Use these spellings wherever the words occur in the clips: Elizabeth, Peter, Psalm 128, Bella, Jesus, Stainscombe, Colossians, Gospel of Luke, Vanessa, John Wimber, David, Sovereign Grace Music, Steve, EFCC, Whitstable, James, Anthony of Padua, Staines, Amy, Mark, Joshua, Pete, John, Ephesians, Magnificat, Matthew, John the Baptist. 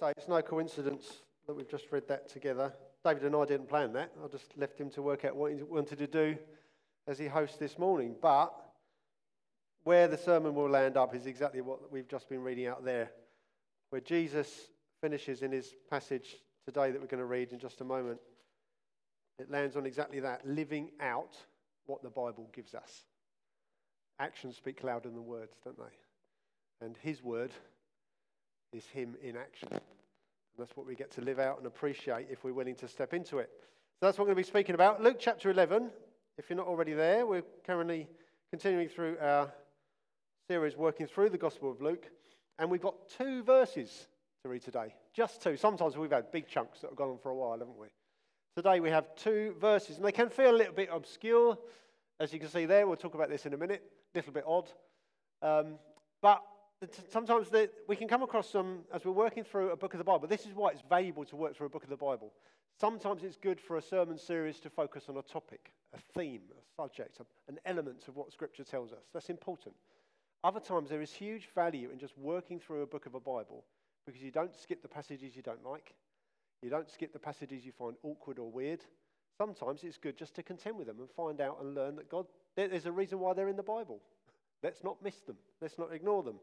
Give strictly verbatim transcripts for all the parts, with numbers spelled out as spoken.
say, it's no coincidence that we've just read that together. David and I didn't plan that. I just left him to work out what he wanted to do as he hosts this morning. But where the sermon will land up is exactly what we've just been reading out there, where Jesus finishes in his passage today that we're going to read in just a moment. It lands on exactly that, living out what the Bible gives us. Actions speak louder than words, don't they? And his word is him in action. And that's what we get to live out and appreciate if we're willing to step into it. So that's what we're going to be speaking about. Luke chapter eleven, if you're not already there, we're currently continuing through our series, working through the Gospel of Luke. And we've got two verses to read today, just two. Sometimes we've had big chunks that have gone on for a while, haven't we? Today we have two verses, and they can feel a little bit obscure, as you can see there. We'll talk about this in a minute. A little bit odd, um, but sometimes the, we can come across some as we're working through a book of the Bible. This is why it's valuable to work through a book of the Bible. Sometimes it's good for a sermon series to focus on a topic, a theme, a subject, an element of what Scripture tells us. That's important. Other times there is huge value in just working through a book of a Bible, because you don't skip the passages you don't like. You don't skip the passages you find awkward or weird. Sometimes it's good just to contend with them and find out and learn that God, there's a reason why they're in the Bible. Let's not miss them. Let's not ignore them.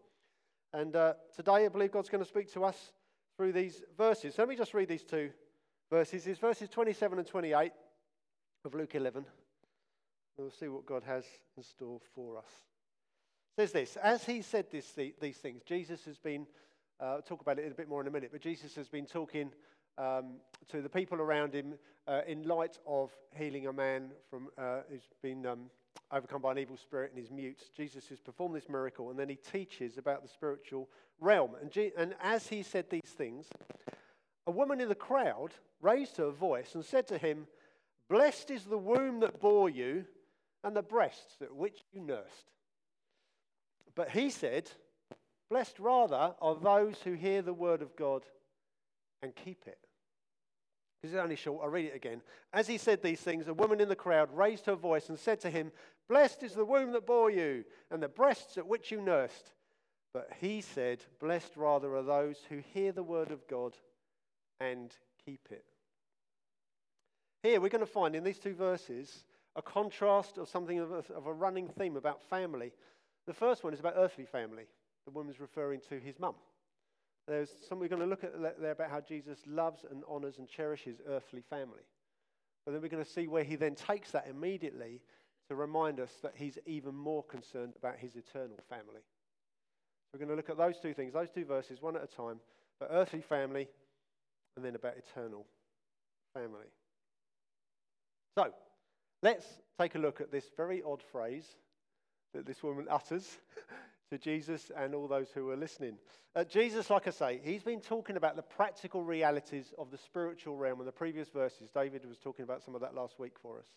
And uh, today I believe God's going to speak to us through these verses. So let me just read these two verses. It's verses twenty-seven and twenty-eight of Luke eleven. We'll see what God has in store for us. It says this, as he said this, these things, Jesus has been... Uh, I'll talk about it a bit more in a minute, but Jesus has been talking um, to the people around him uh, in light of healing a man from uh, who's been um, overcome by an evil spirit and is mute. Jesus has performed this miracle, and then he teaches about the spiritual realm. And, G- and as he said these things, a woman in the crowd raised her voice and said to him, "Blessed is the womb that bore you and the breasts at which you nursed." But he said, "Blessed rather are those who hear the word of God and keep it." Because it's only short, I'll read it again. As he said these things, a woman in the crowd raised her voice and said to him, "Blessed is the womb that bore you and the breasts at which you nursed." But he said, "Blessed rather are those who hear the word of God and keep it." Here we're going to find in these two verses a contrast of something of a, of a running theme about family. The first one is about earthly family. The woman's referring to his mum. There's something we're going to look at there about how Jesus loves and honours and cherishes earthly family. But then we're going to see where he then takes that immediately to remind us that he's even more concerned about his eternal family. We're going to look at those two things, those two verses, one at a time, about earthly family and then about eternal family. So, let's take a look at this very odd phrase that this woman utters to Jesus and all those who are listening. Uh, Jesus, like I say, he's been talking about the practical realities of the spiritual realm in the previous verses. David was talking about some of that last week for us.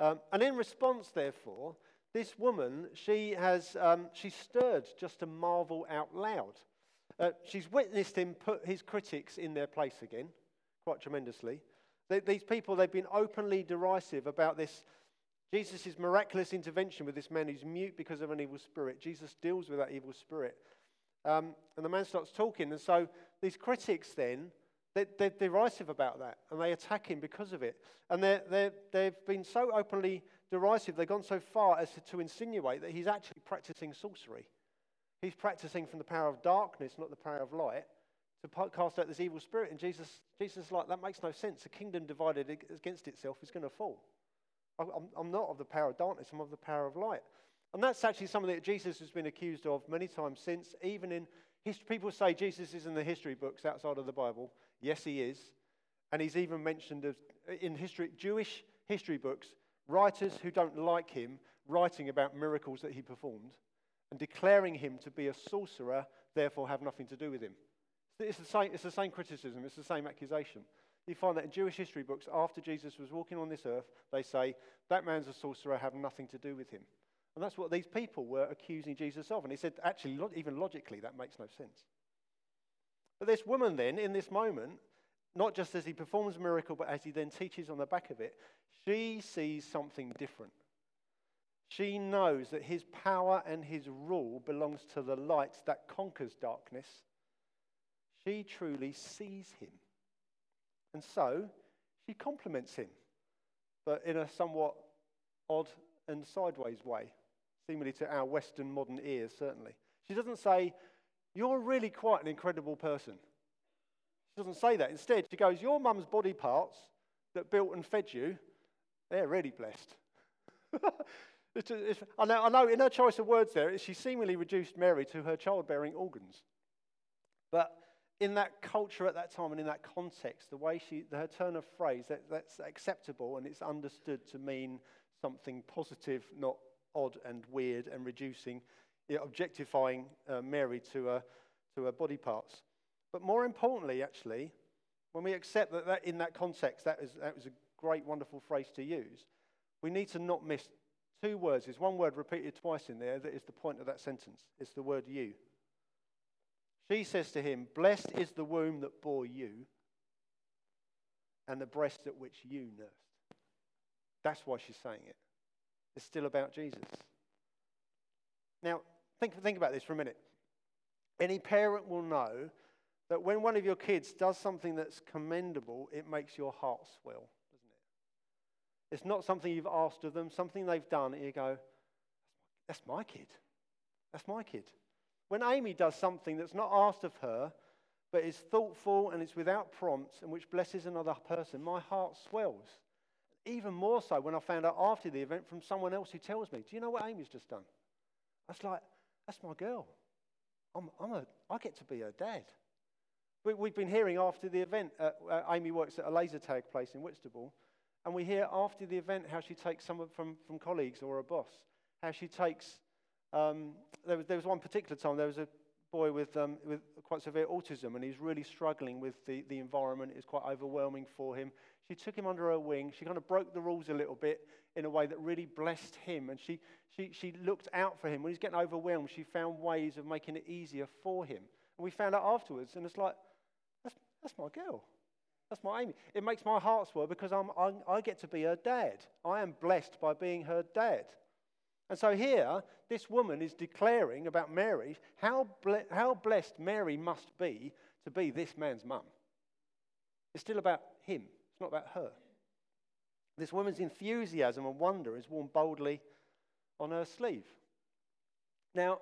Um, and in response, therefore, this woman, she has um, she's stirred just to marvel out loud. Uh, she's witnessed him put his critics in their place again, quite tremendously. They, these people, they've been openly derisive about this Jesus' miraculous intervention with this man who's mute because of an evil spirit. Jesus deals with that evil spirit. Um, and the man starts talking. And so these critics then, they, they're derisive about that. And they attack him because of it. And they're, they're, they've been so openly derisive, they've gone so far as to, to insinuate that he's actually practicing sorcery. He's practicing from the power of darkness, not the power of light, to cast out this evil spirit. And Jesus, Jesus is like, that makes no sense. A kingdom divided against itself is going to fall. I'm, I'm not of the power of darkness, I'm of the power of light. And that's actually something that Jesus has been accused of many times since, even in history. People say Jesus is in the history books outside of the Bible. Yes, he is. And he's even mentioned as, in history, Jewish history books, writers who don't like him writing about miracles that he performed and declaring him to be a sorcerer, therefore have nothing to do with him. It's the same, it's the same criticism, it's the same accusation. You find that in Jewish history books, after Jesus was walking on this earth, they say, that man's a sorcerer, have nothing to do with him. And that's what these people were accusing Jesus of. And he said, actually, even logically, that makes no sense. But this woman then, in this moment, not just as he performs a miracle, but as he then teaches on the back of it, she sees something different. She knows that his power and his rule belongs to the light that conquers darkness. She truly sees him. And so she compliments him, but in a somewhat odd and sideways way, seemingly to our Western modern ears, certainly. She doesn't say, "You're really quite an incredible person." She doesn't say that. Instead, she goes, "Your mum's body parts that built and fed you, they're really blessed." it's, it's, I, know, I know in her choice of words there, she seemingly reduced Mary to her childbearing organs. But in that culture at that time and in that context, the way she, her turn of phrase, that, that's acceptable and it's understood to mean something positive, not odd and weird and reducing, you know, objectifying uh, Mary to her, to her body parts. But more importantly, actually, when we accept that, that in that context, that is that was a great, wonderful phrase to use, we need to not miss two words. There's one word repeated twice in there that is the point of that sentence. It's the word "you." She says to him, "Blessed is the womb that bore you and the breast at which you nursed." That's why she's saying it. It's still about Jesus. Now, think, think about this for a minute. Any parent will know that when one of your kids does something that's commendable, it makes your heart swell, doesn't it? It's not something you've asked of them, something they've done, and you go, "That's my kid. That's my kid." When Amy does something that's not asked of her, but is thoughtful and it's without prompts and which blesses another person, my heart swells. Even more so when I found out after the event from someone else who tells me, "Do you know what Amy's just done?" That's like, that's my girl. I'm, I'm a, I get to be her dad. We, we've been hearing after the event, uh, uh, Amy works at a laser tag place in Whitstable, and we hear after the event how she takes someone from, from colleagues or a boss, how she takes... Um, there was there was one particular time there was a boy with um, with quite severe autism, and he's really struggling with the, the environment. It was quite overwhelming for him. She took him under her wing. She kind of broke the rules a little bit in a way that really blessed him, and she she she looked out for him. When he's getting overwhelmed, she found ways of making it easier for him. And we found out afterwards, and it's like, that's that's my girl. That's my Amy. It makes my heart swell because I'm, I'm I get to be her dad. I am blessed by being her dad. And so here, this woman is declaring about Mary how ble- how blessed Mary must be to be this man's mum. It's still about him. It's not about her. This woman's enthusiasm and wonder is worn boldly on her sleeve. Now,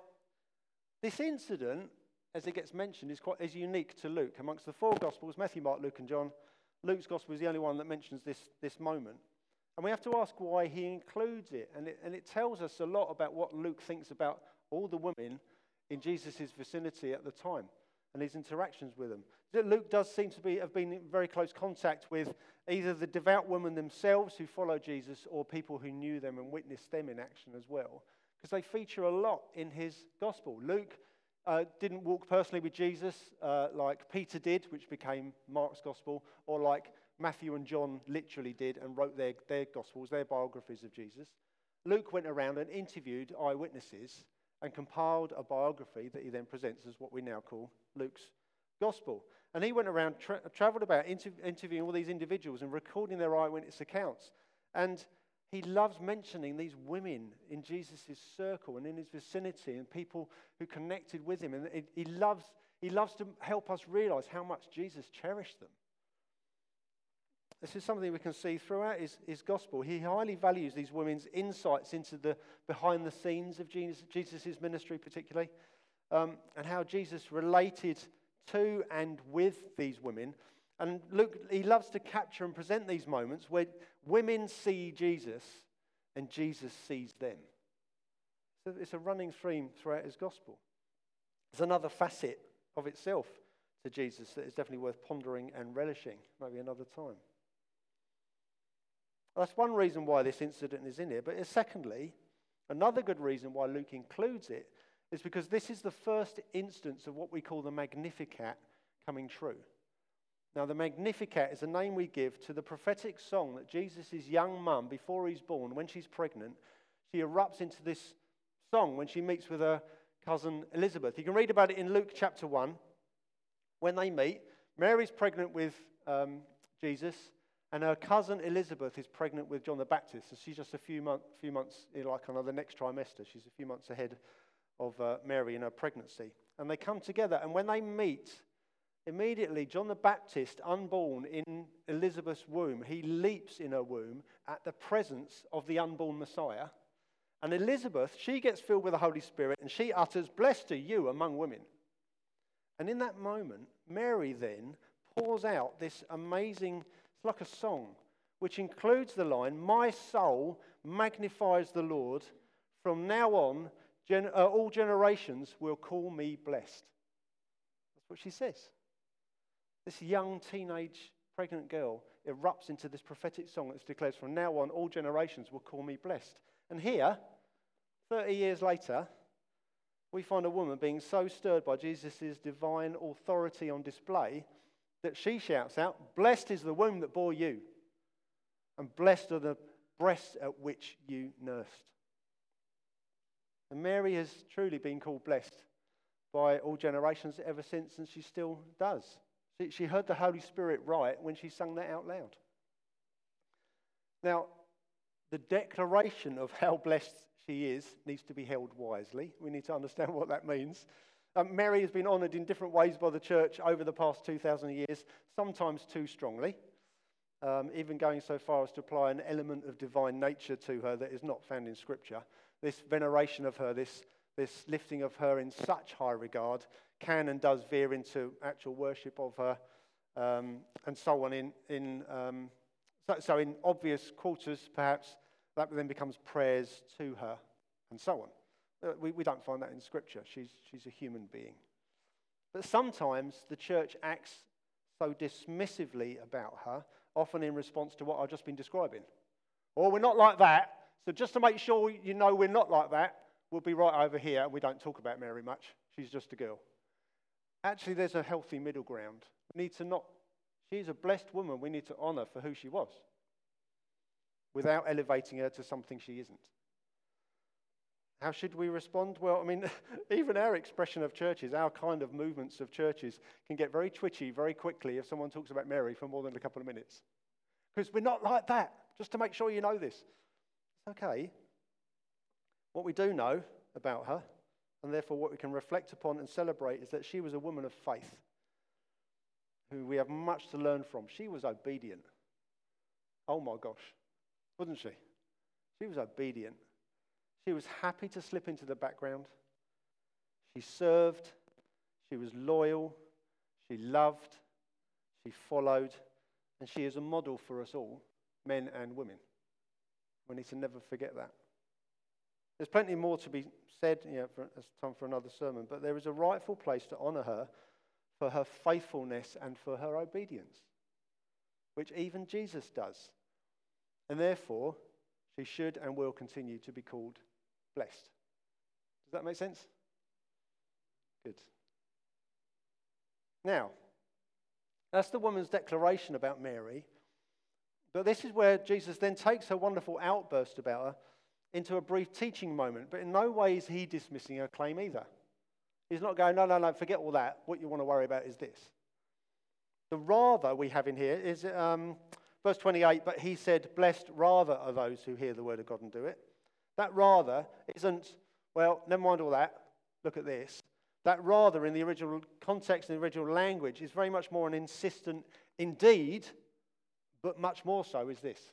this incident, as it gets mentioned, is quite is unique to Luke. Amongst the four Gospels, Matthew, Mark, Luke, and John, Luke's Gospel is the only one that mentions this, this moment. And we have to ask why he includes it. And, it. and it tells us a lot about what Luke thinks about all the women in Jesus' vicinity at the time and his interactions with them. Luke does seem to be have been in very close contact with either the devout women themselves who follow Jesus or people who knew them and witnessed them in action as well, because they feature a lot in his gospel. Luke uh, didn't walk personally with Jesus uh, like Peter did, which became Mark's gospel, or like Matthew and John literally did and wrote their, their Gospels, their biographies of Jesus. Luke went around and interviewed eyewitnesses and compiled a biography that he then presents as what we now call Luke's Gospel. And he went around, tra- travelled about inter- interviewing all these individuals and recording their eyewitness accounts. And he loves mentioning these women in Jesus' circle and in his vicinity and people who connected with him. And he loves, he loves to help us realise how much Jesus cherished them. This is something we can see throughout his, his gospel. He highly values these women's insights into the behind the scenes of Jesus' Jesus's ministry particularly, um, and how Jesus related to and with these women. And Luke, he loves to capture and present these moments where women see Jesus and Jesus sees them. So it's a running theme throughout his gospel. It's another facet of itself to Jesus that is definitely worth pondering and relishing, maybe another time. That's one reason why this incident is in here. But secondly, another good reason why Luke includes it is because this is the first instance of what we call the Magnificat coming true. Now, the Magnificat is a name we give to the prophetic song that Jesus' young mum, before he's born, when she's pregnant, she erupts into this song when she meets with her cousin Elizabeth. You can read about it in Luke chapter one. When they meet, Mary's pregnant with um, Jesus, and her cousin Elizabeth is pregnant with John the Baptist. So she's just a few, month, few months, like another next trimester. She's a few months ahead of uh, Mary in her pregnancy. And they come together. And when they meet, Immediately, John the Baptist, unborn in Elizabeth's womb, he leaps in her womb at the presence of the unborn Messiah. And Elizabeth, she gets filled with the Holy Spirit and she utters, "Blessed are you among women." And in that moment, Mary then pours out this amazing, it's like a song, which includes the line, "My soul magnifies the Lord. From now on, gen- uh, all generations will call me blessed." That's what she says. This young teenage pregnant girl erupts into this prophetic song that declares, from now on, all generations will call me blessed. And here, thirty years later, we find a woman being so stirred by Jesus' divine authority on display that she shouts out, "Blessed is the womb that bore you, and blessed are the breasts at which you nursed." And Mary has truly been called blessed by all generations ever since, and she still does. She heard the Holy Spirit right when she sung that out loud. Now, the declaration of how blessed she is needs to be held wisely. We need to understand what that means. Um, Mary has been honoured in different ways by the church over the past two thousand years, sometimes too strongly, um, even going so far as to apply an element of divine nature to her that is not found in Scripture. This veneration of her, this, this lifting of her in such high regard, can and does veer into actual worship of her, um, and so on. In in um, so, so in obvious quarters, perhaps that then becomes prayers to her, and so on. Uh, we we don't find that in Scripture. She's she's a human being, but sometimes the church acts so dismissively about her, often in response to what I've just been describing. "Oh, we're not like that. So just to make sure you know we're not like that, we'll be right over here, and we don't talk about Mary much. She's just a girl." Actually, there's a healthy middle ground. We need to not, she's a blessed woman, we need to honour for who she was without elevating her to something she isn't. How should we respond? Well, I mean, even our expression of churches, our kind of movements of churches can get very twitchy very quickly if someone talks about Mary for more than a couple of minutes. Because we're not like that, just to make sure you know this. It's okay. What we do know about her, and therefore what we can reflect upon and celebrate, is that she was a woman of faith who we have much to learn from. She was obedient. Oh my gosh, wasn't she? She was obedient. She was happy to slip into the background. She served. She was loyal. She loved. She followed. And she is a model for us all, men and women. We need to never forget that. There's plenty more to be said, you know, for, it's time for another sermon, but there is a rightful place to honour her for her faithfulness and for her obedience, which even Jesus does. And therefore, she should and will continue to be called blessed. Does that make sense? Good. Now, that's the woman's declaration about Mary, but this is where Jesus then takes her wonderful outburst about her into a brief teaching moment, but in no way is he dismissing her claim either. He's not going, no, no, no, forget all that. What you want to worry about is this. The rather we have in here is um, verse twenty-eight, but he said, "Blessed rather are those who hear the word of God and do it." That rather isn't, well, never mind all that, look at this. That rather in the original context, in the original language, is very much more an insistent, indeed, but much more so is this.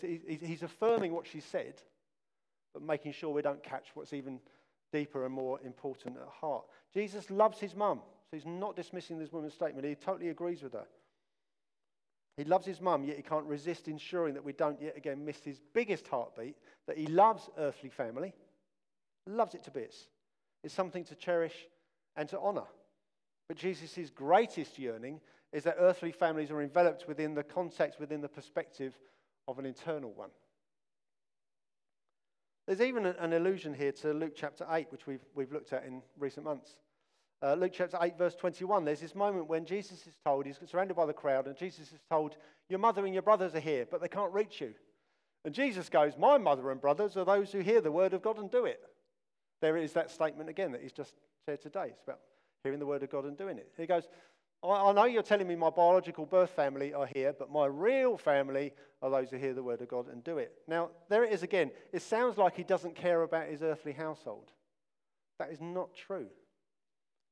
He's affirming what she said, but making sure we don't catch what's even deeper and more important at heart. Jesus loves his mum, so he's not dismissing this woman's statement. He totally agrees with her. He loves his mum, yet he can't resist ensuring that we don't yet again miss his biggest heartbeat, that he loves earthly family, loves it to bits. It's something to cherish and to honour. But Jesus' greatest yearning is that earthly families are enveloped within the context, within the perspective of an eternal one. There's even an allusion here to Luke chapter eight, which we've we've looked at in recent months. Uh, Luke chapter eight, verse twenty-one, there's this moment when Jesus is told, he's surrounded by the crowd, and Jesus is told, "Your mother and your brothers are here, but they can't reach you." And Jesus goes, "My mother and brothers are those who hear the word of God and do it." There is that statement again that he's just shared today. It's about hearing the word of God and doing it. He goes, I know you're telling me my biological birth family are here, but my real family are those who hear the word of God and do it. Now, there it is again. It sounds like he doesn't care about his earthly household. That is not true.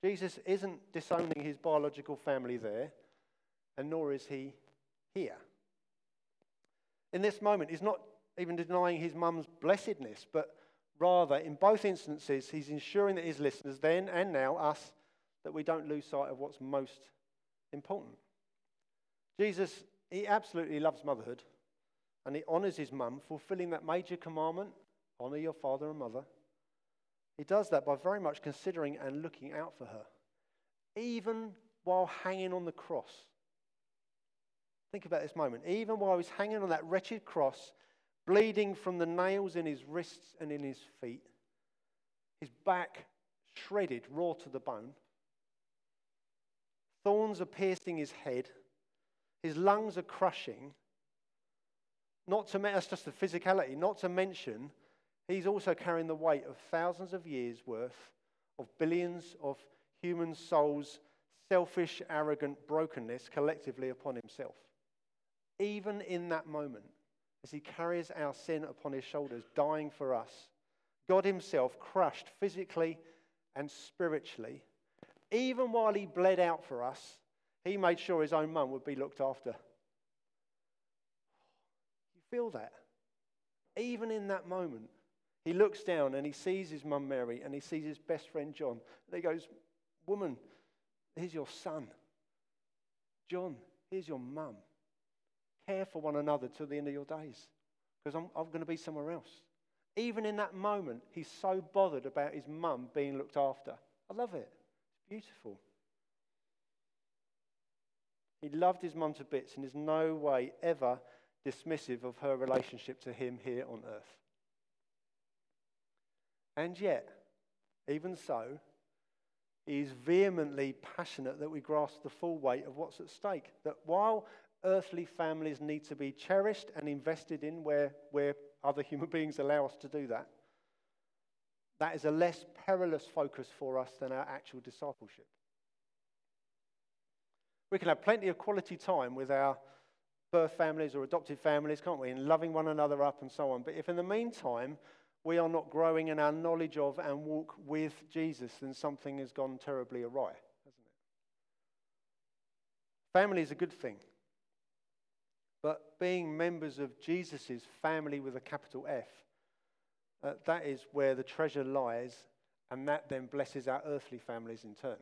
Jesus isn't disowning his biological family there, and nor is he here. In this moment, he's not even denying his mum's blessedness, but rather, in both instances, he's ensuring that his listeners, then and now, us, that we don't lose sight of what's most important. Jesus, he absolutely loves motherhood, and he honours his mum, fulfilling that major commandment, honour your father and mother. He does that by very much considering and looking out for her, even while hanging on the cross. Think about this moment. Even while he's hanging on that wretched cross, bleeding from the nails in his wrists and in his feet, his back shredded, raw to the bone, thorns are piercing his head, his lungs are crushing. Not to mention, that's just the physicality, not to mention, he's also carrying the weight of thousands of years' worth of billions of human souls' selfish, arrogant brokenness collectively upon himself. Even in that moment, as he carries our sin upon his shoulders, dying for us, God himself crushed physically and spiritually. Even while he bled out for us, he made sure his own mum would be looked after. You feel that? Even in that moment, he looks down and he sees his mum Mary and he sees his best friend John. And he goes, "Woman, here's your son. John, here's your mum. Care for one another till the end of your days, because I'm, I'm going to be somewhere else." Even in that moment, he's so bothered about his mum being looked after. I love it. It's beautiful. He loved his mum to bits and is no way ever dismissive of her relationship to him here on earth. And yet, even so, he is vehemently passionate that we grasp the full weight of what's at stake. That while earthly families need to be cherished and invested in where, where other human beings allow us to do that, that is a less perilous focus for us than our actual discipleship. We can have plenty of quality time with our birth families or adopted families, can't we, in loving one another up and so on. But if in the meantime we are not growing in our knowledge of and walk with Jesus, then something has gone terribly awry, hasn't it? Family is a good thing. But being members of Jesus' family with a capital F, uh, that is where the treasure lies, and that then blesses our earthly families in turn.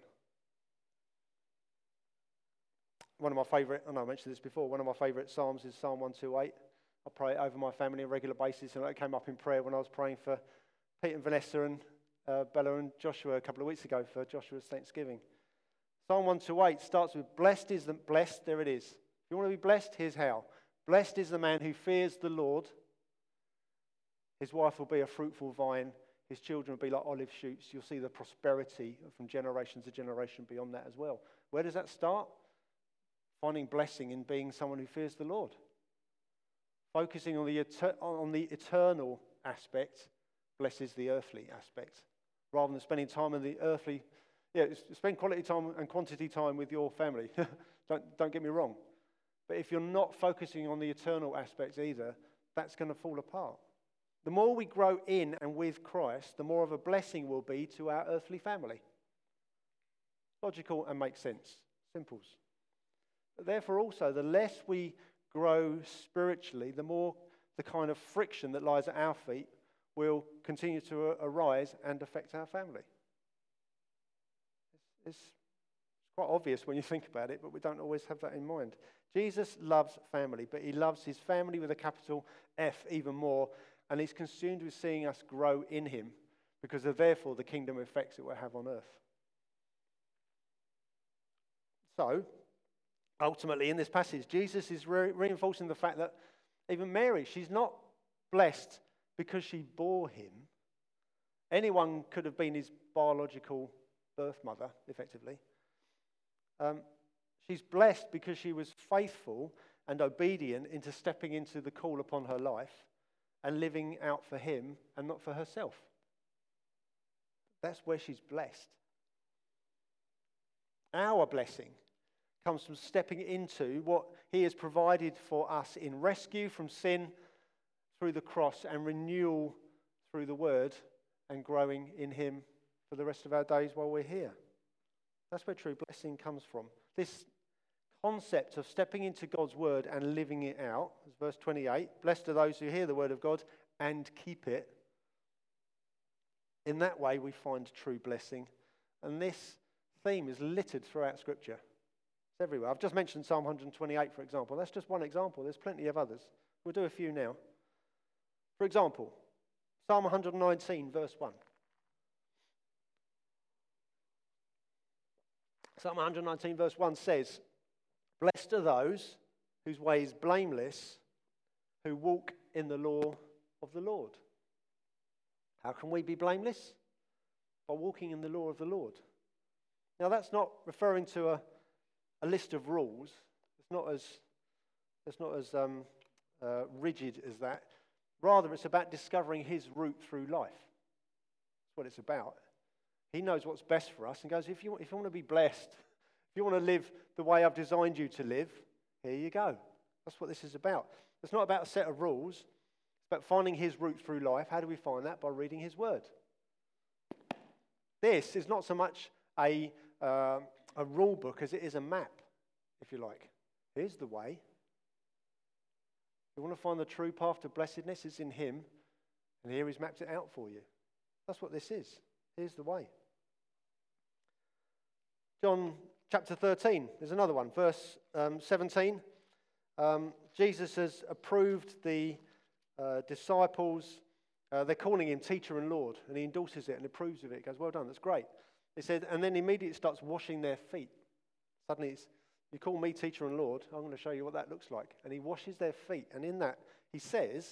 One of my favourite, and I mentioned this before, one of my favourite psalms is Psalm one twenty-eight. I pray it over my family on a regular basis, and it came up in prayer when I was praying for Pete and Vanessa and uh, Bella and Joshua a couple of weeks ago for Joshua's Thanksgiving. Psalm one twenty-eight starts with, "Blessed is the blessed." There it is. If you want to be blessed, here's how. "Blessed is the man who fears the Lord. His wife will be a fruitful vine. His children will be like olive shoots." You'll see the prosperity from generation to generation beyond that as well. Where does that start? Finding blessing in being someone who fears the Lord. Focusing on the, on the eternal aspect blesses the earthly aspect. Rather than spending time in the earthly... Yeah, spend quality time and quantity time with your family. don't, don't get me wrong. But if you're not focusing on the eternal aspects either, that's going to fall apart. The more we grow in and with Christ, the more of a blessing we'll be to our earthly family. Logical and makes sense. Simples. But therefore also, the less we grow spiritually, the more the kind of friction that lies at our feet will continue to arise and affect our family. It's quite obvious when you think about it, but we don't always have that in mind. Jesus loves family, but he loves his family with a capital F even more, and he's consumed with seeing us grow in him because of therefore the kingdom effects it will have on earth. So, ultimately in this passage, Jesus is re- reinforcing the fact that even Mary, she's not blessed because she bore him. Anyone could have been his biological birth mother, effectively. Um, she's blessed because she was faithful and obedient into stepping into the call upon her life and living out for him and not for herself. That's where she's blessed. Our blessing comes from stepping into what he has provided for us in rescue from sin through the cross and renewal through the word and growing in him for the rest of our days while we're here. That's where true blessing comes from. This concept of stepping into God's word and living it out, as verse twenty-eight, blessed are those who hear the word of God and keep it. In that way we find true blessing. And this theme is littered throughout Scripture. It's everywhere. I've just mentioned Psalm one twenty-eight, for example. That's just one example. There's plenty of others. We'll do a few now. For example, Psalm one nineteen, verse one. Psalm one nineteen, verse one says, blessed are those whose way is blameless, who walk in the law of the Lord. How can we be blameless? By walking in the law of the Lord. Now, that's not referring to a, a list of rules. It's not as it's not as um, uh, rigid as that. Rather, it's about discovering his route through life. That's what it's about. He knows what's best for us and goes, if you, if you want to be blessed, if you want to live the way I've designed you to live, here you go. That's what this is about. It's not about a set of rules. It's about finding his route through life. How do we find that? By reading his word. This is not so much a, uh, a rule book as it is a map, if you like. Here's the way. You want to find the true path to blessedness? It's in him. And here he's mapped it out for you. That's what this is. Here's the way. John chapter thirteen. There's another one. Verse um, seventeen. Um, Jesus has approved the uh, disciples. Uh, they're calling him teacher and Lord. And he endorses it and approves of it. He goes, well done. That's great. He said, and then immediately starts washing their feet. Suddenly it's, you call me teacher and Lord, I'm going to show you what that looks like. And he washes their feet. And in that, he says,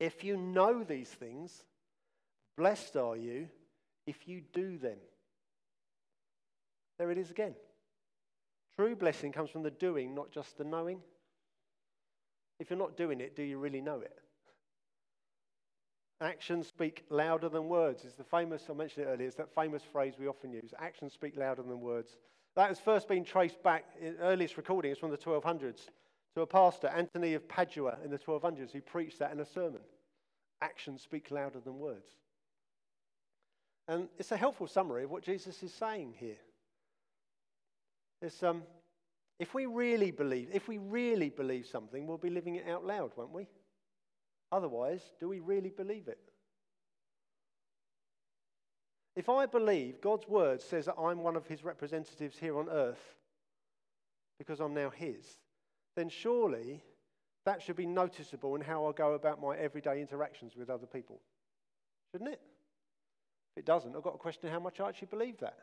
if you know these things, blessed are you if you do them. There it is again. True blessing comes from the doing, not just the knowing. If you're not doing it, do you really know it? Actions speak louder than words. It's the famous, I mentioned it earlier, it's that famous phrase we often use. Actions speak louder than words. That has first been traced back, in earliest recording is from the twelve hundreds, to a pastor, Anthony of Padua, in the twelve hundreds, who preached that in a sermon. Actions speak louder than words. And it's a helpful summary of what Jesus is saying here. It's, um, if we really believe, if we really believe something, we'll be living it out loud, won't we? Otherwise, do we really believe it? If I believe God's word says that I'm one of his representatives here on earth because I'm now his, then surely that should be noticeable in how I go about my everyday interactions with other people. Shouldn't it? If it doesn't, I've got to question how much I actually believe that.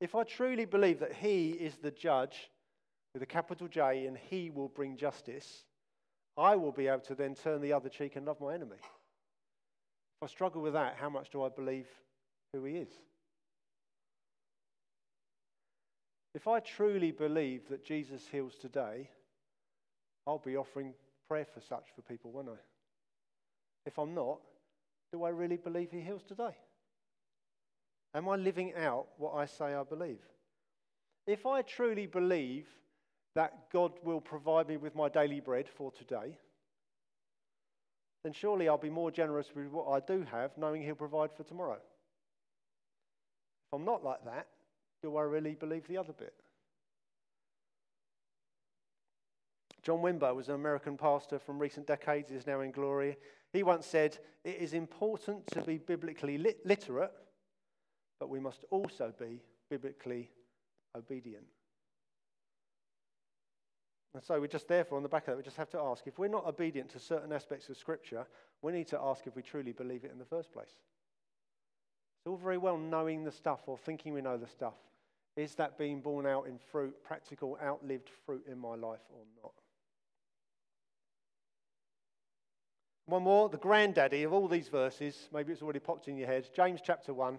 If I truly believe that he is the judge with a capital J and he will bring justice, I will be able to then turn the other cheek and love my enemy. I struggle with that. How much do I believe who he is? If I truly believe that Jesus heals today, I'll be offering prayer for such for people, won't I? If I'm not, do I really believe he heals today? Am I living out what I say I believe? If I truly believe that God will provide me with my daily bread for today, then surely I'll be more generous with what I do have, knowing he'll provide for tomorrow. If I'm not like that, do I really believe the other bit? John Wimber was an American pastor from recent decades, is now in glory. He once said, it is important to be biblically lit- literate, but we must also be biblically obedient. And so we're just therefore on the back of that, we just have to ask, if we're not obedient to certain aspects of Scripture, we need to ask if we truly believe it in the first place. It's all very well knowing the stuff or thinking we know the stuff. Is that being borne out in fruit, practical, outlived fruit in my life or not? One more, the granddaddy of all these verses, maybe it's already popped in your head, James chapter one.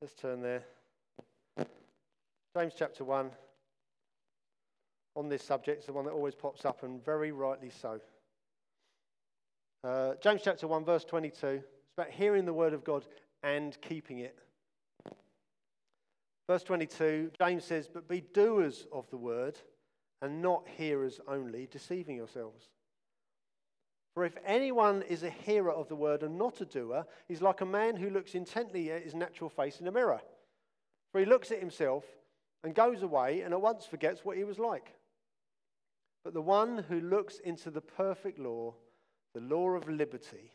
Let's turn there. James chapter one. On this subject, it's the one that always pops up, and very rightly so. Uh, James chapter one, verse twenty-two. It's about hearing the word of God and keeping it. Verse twenty-two, James says, but be doers of the word, and not hearers only, deceiving yourselves. For if anyone is a hearer of the word and not a doer, he's like a man who looks intently at his natural face in a mirror. For he looks at himself and goes away and at once forgets what he was like. But the one who looks into the perfect law, the law of liberty,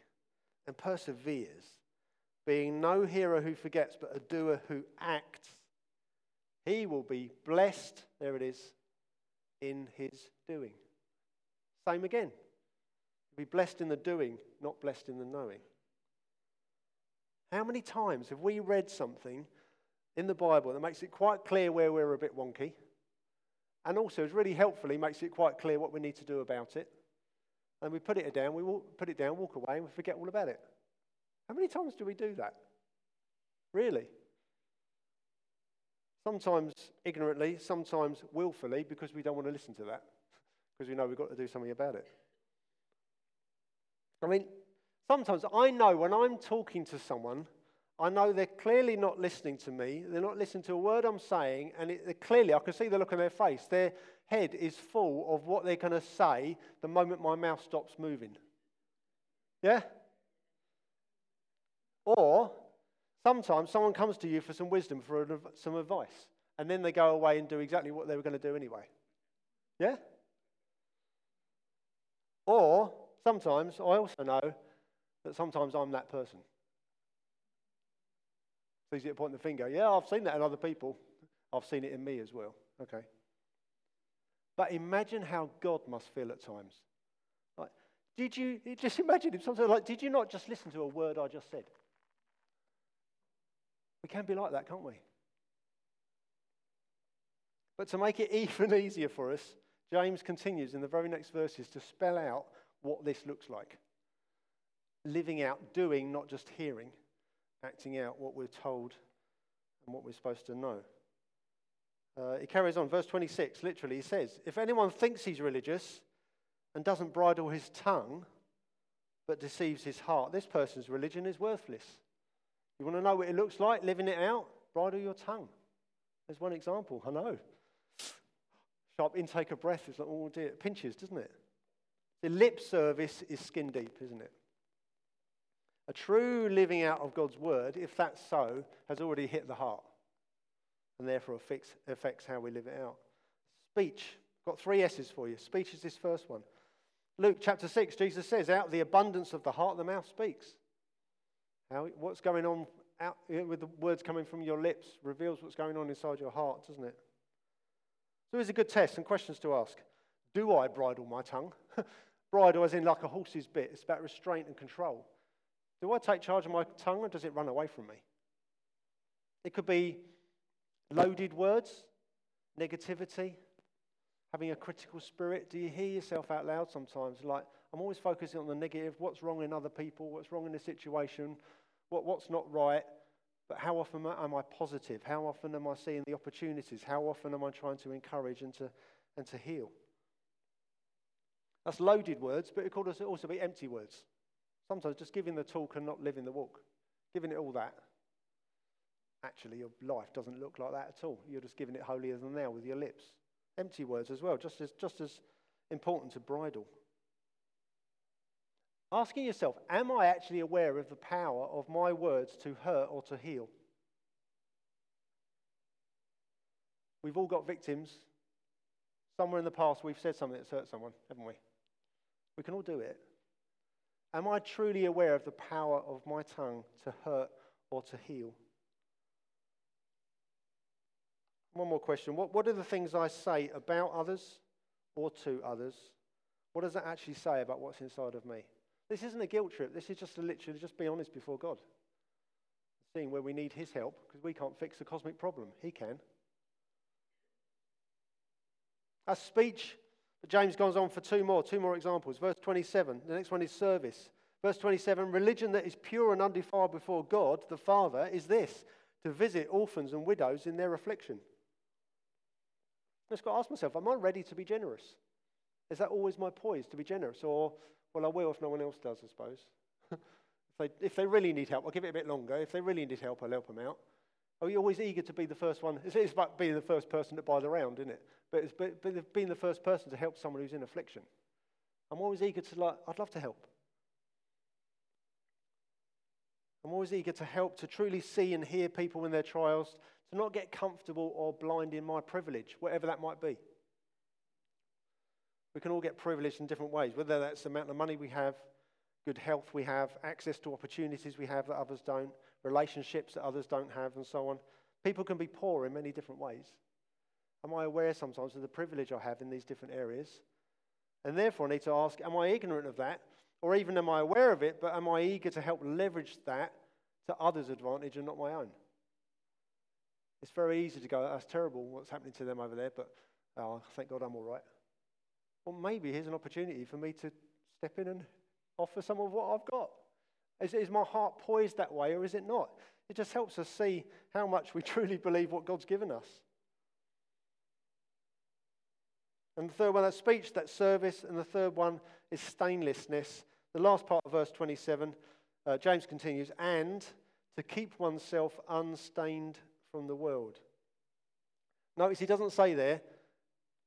and perseveres, being no hearer who forgets, but a doer who acts, he will be blessed, there it is, in his doing. Same again. Be blessed in the doing, not blessed in the knowing. How many times have we read something in the Bible that makes it quite clear where we're a bit wonky, and also is really helpfully makes it quite clear what we need to do about it, and we put it down, we walk, put it down, walk away, and we forget all about it? How many times do we do that? Really? Sometimes ignorantly, sometimes willfully, because we don't want to listen to that, because we know we've got to do something about it. I mean, sometimes I know when I'm talking to someone, I know they're clearly not listening to me. They're not listening to a word I'm saying, and it, clearly I can see the look on their face. Their head is full of what they're going to say the moment my mouth stops moving. Yeah? Or sometimes someone comes to you for some wisdom, for some advice, and then they go away and do exactly what they were going to do anyway. Yeah? Or sometimes, I also know that sometimes I'm that person. It's easy to point the finger. Yeah, I've seen that in other people. I've seen it in me as well. Okay. But imagine how God must feel at times. Like, did you, just imagine if something like, did you not just listen to a word I just said? We can be like that, can't we? But to make it even easier for us, James continues in the very next verses to spell out what this looks like. Living out, doing, not just hearing, acting out what we're told and what we're supposed to know. Uh, it carries on, verse twenty-six, literally, he says, if anyone thinks he's religious and doesn't bridle his tongue, but deceives his heart, this person's religion is worthless. You want to know what it looks like, living it out? Bridle your tongue. There's one example, I know. Sharp intake of breath, it's like, oh dear, it pinches, doesn't it? The lip service is skin deep, isn't it? A true living out of God's word, if that's so, has already hit the heart and therefore affects how we live it out. Speech. Got three S's for you. Speech is this first one. Luke chapter six, Jesus says, out of the abundance of the heart, the mouth speaks. How, what's going on out with the words coming from your lips reveals what's going on inside your heart, doesn't it? So it's a good test and questions to ask. Do I bridle my tongue? Bridle as in like a horse's bit. It's about restraint and control. Do I take charge of my tongue or does it run away from me? It could be loaded words, negativity, having a critical spirit. Do you hear yourself out loud sometimes? Like, I'm always focusing on the negative, what's wrong in other people, what's wrong in the situation, what, what's not right. But how often am I positive? How often am I seeing the opportunities? How often am I trying to encourage and to, and to heal? That's loaded words, but it could also be empty words. Sometimes just giving the talk and not living the walk. Giving it all that. Actually, your life doesn't look like that at all. You're just giving it holier than thou with your lips. Empty words as well, just as, just as important to bridle. Asking yourself, am I actually aware of the power of my words to hurt or to heal? We've all got victims. Somewhere in the past, we've said something that's hurt someone, haven't we? We can all do it. Am I truly aware of the power of my tongue to hurt or to heal? One more question. What, what are the things I say about others or to others? What does that actually say about what's inside of me? This isn't a guilt trip. This is just a literally just be honest before God. Seeing where we need his help because we can't fix the cosmic problem. He can. That's speech. But James goes on for two more, two more examples. Verse twenty-seven, the next one is service. Verse twenty-seven, religion that is pure and undefiled before God, the Father, is this, to visit orphans and widows in their affliction. I've just got to ask myself, am I ready to be generous? Is that always my poise, to be generous? Or, well, I will if no one else does, I suppose. if, they, if they really need help, I'll give it a bit longer. If they really need help, I'll help them out. Are you always eager to be the first one? It's about being the first person to buy the round, isn't it? But it's being the first person to help someone who's in affliction. I'm always eager to, like, I'd love to help. I'm always eager to help, to truly see and hear people in their trials, to not get comfortable or blind in my privilege, whatever that might be. We can all get privileged in different ways, whether that's the amount of money we have, good health we have, access to opportunities we have that others don't, relationships that others don't have, and so on. People can be poor in many different ways. Am I aware sometimes of the privilege I have in these different areas? And therefore I need to ask, am I ignorant of that? Or even am I aware of it, but am I eager to help leverage that to others' advantage and not my own? It's very easy to go, that's terrible what's happening to them over there, but oh, thank God I'm all right. Well, maybe here's an opportunity for me to step in and offer some of what I've got. Is, is my heart poised that way or is it not? It just helps us see how much we truly believe what God's given us. And the third one, that speech, that service. And the third one is stainlessness. The last part of verse twenty-seven, uh, James continues, and to keep oneself unstained from the world. Notice he doesn't say there,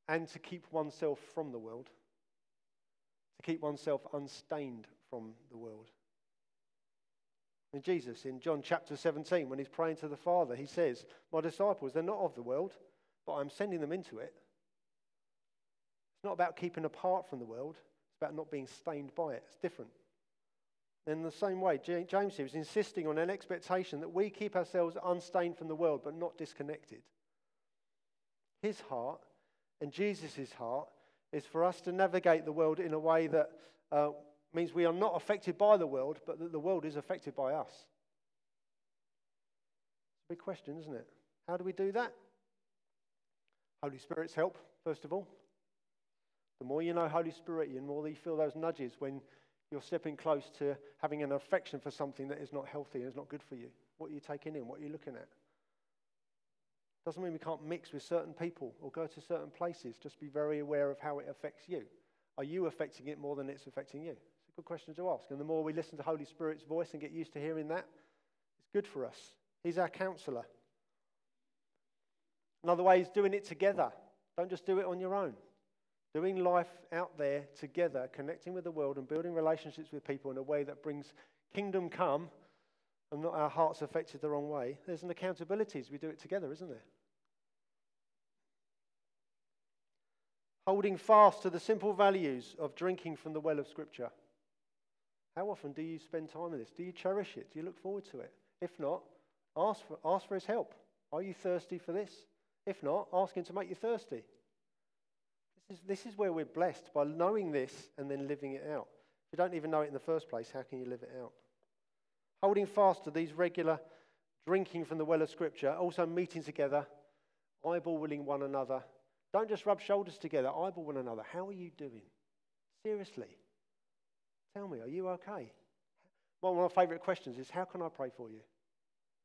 and to keep oneself from the world. To keep oneself unstained from the world. And Jesus, in John chapter seventeen, when he's praying to the Father, he says, my disciples, they're not of the world, but I'm sending them into it. It's not about keeping apart from the world. It's about not being stained by it. It's different. In the same way, James here is insisting on an expectation that we keep ourselves unstained from the world, but not disconnected. His heart and Jesus' heart is for us to navigate the world in a way that uh, means we are not affected by the world, but that the world is affected by us. It's a big question, isn't it? How do we do that? Holy Spirit's help, first of all. The more you know Holy Spirit, the more you feel those nudges when you're stepping close to having an affection for something that is not healthy and is not good for you. What are you taking in? What are you looking at? Doesn't mean we can't mix with certain people or go to certain places. Just be very aware of how it affects you. Are you affecting it more than it's affecting you? It's a good question to ask. And the more we listen to Holy Spirit's voice and get used to hearing that, it's good for us. He's our counsellor. Another way is doing it together. Don't just do it on your own. Doing life out there together, connecting with the world and building relationships with people in a way that brings kingdom come and not our hearts affected the wrong way. There's an accountability as we do it together, isn't there? Holding fast to the simple values of drinking from the well of Scripture. How often do you spend time in this? Do you cherish it? Do you look forward to it? If not, ask for, ask for His help. Are you thirsty for this? If not, ask Him to make you thirsty. This is, this is where we're blessed, by knowing this and then living it out. If you don't even know it in the first place, how can you live it out? Holding fast to these regular drinking from the well of Scripture, also meeting together, eyeballing one another. Don't just rub shoulders together, eyeball one another. How are you doing? Seriously. Tell me, are you okay? One of my favourite questions is, how can I pray for you?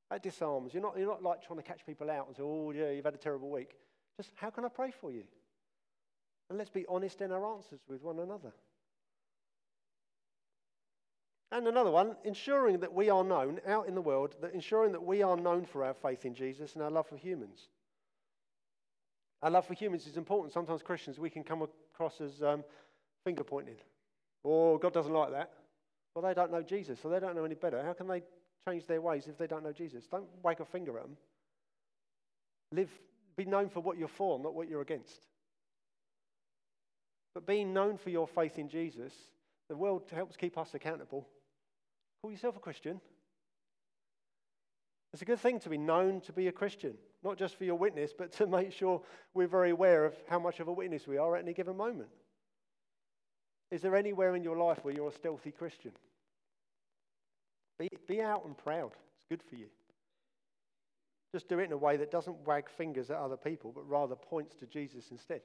That disarms. You're not, you're not like trying to catch people out and say, oh yeah, you've had a terrible week. Just, how can I pray for you? And let's be honest in our answers with one another. And another one, ensuring that we are known out in the world, that ensuring that we are known for our faith in Jesus and our love for humans. Our love for humans is important. Sometimes Christians, we can come across as um, finger-pointing. Oh, God doesn't like that. Well, they don't know Jesus, so they don't know any better. How can they change their ways if they don't know Jesus? Don't wag a finger at them. Live, be known for what you're for, not what you're against. But being known for your faith in Jesus, the world helps keep us accountable. Call yourself a Christian. It's a good thing to be known to be a Christian, not just for your witness, but to make sure we're very aware of how much of a witness we are at any given moment. Is there anywhere in your life where you're a stealthy Christian? Be, be out and proud. It's good for you. Just do it in a way that doesn't wag fingers at other people, but rather points to Jesus instead.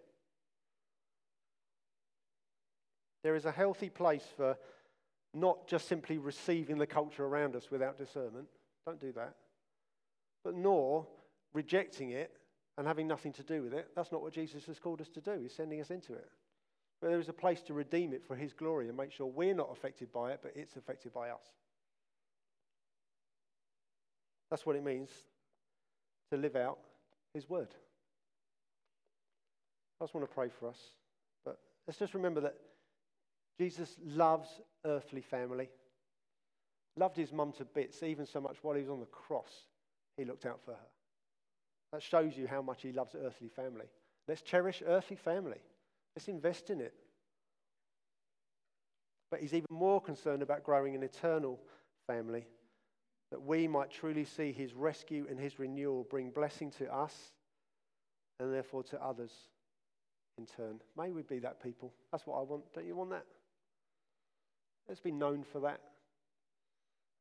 There is a healthy place for not just simply receiving the culture around us without discernment. Don't do that. But nor rejecting it and having nothing to do with it. That's not what Jesus has called us to do. He's sending us into it. But there is a place to redeem it for His glory and make sure we're not affected by it, but it's affected by us. That's what it means to live out His word. I just want to pray for us. But let's just remember that Jesus loves earthly family. Loved his mum to bits, even so much while he was on the cross, he looked out for her. That shows you how much he loves earthly family. Let's cherish earthly family. Let's invest in it. But he's even more concerned about growing an eternal family, that we might truly see his rescue and his renewal bring blessing to us and therefore to others in turn. May we be that people. That's what I want. Don't you want that? Let's be known for that.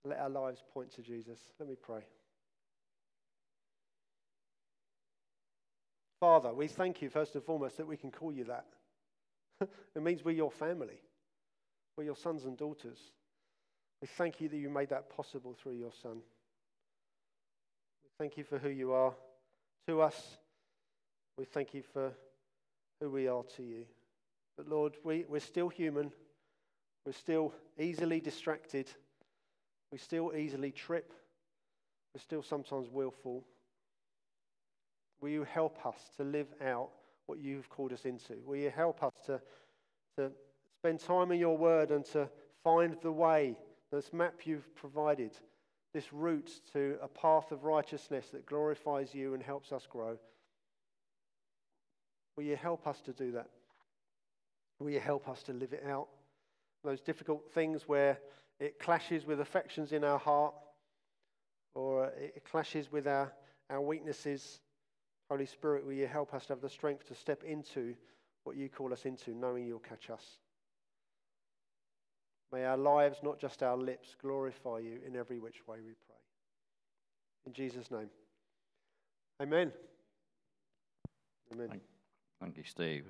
Let our lives point to Jesus. Let me pray. Father, we thank you first and foremost that we can call you that. It means we're your family. We're your sons and daughters. We thank you that you made that possible through your Son. We thank you for who you are to us. We thank you for who we are to you. But Lord, we, we're still human. We're still easily distracted. We still easily trip. We still sometimes will fall. Will you help us to live out what you've called us into? Will you help us to, to spend time in your word and to find the way, this map you've provided, this route to a path of righteousness that glorifies you and helps us grow? Will you help us to do that? Will you help us to live it out? Those difficult things where it clashes with affections in our heart, or it clashes with our, our weaknesses. Holy Spirit, will you help us to have the strength to step into what you call us into, knowing you'll catch us. May our lives, not just our lips, glorify you in every which way we pray. In Jesus' name. Amen. Amen. Thank you, Steve.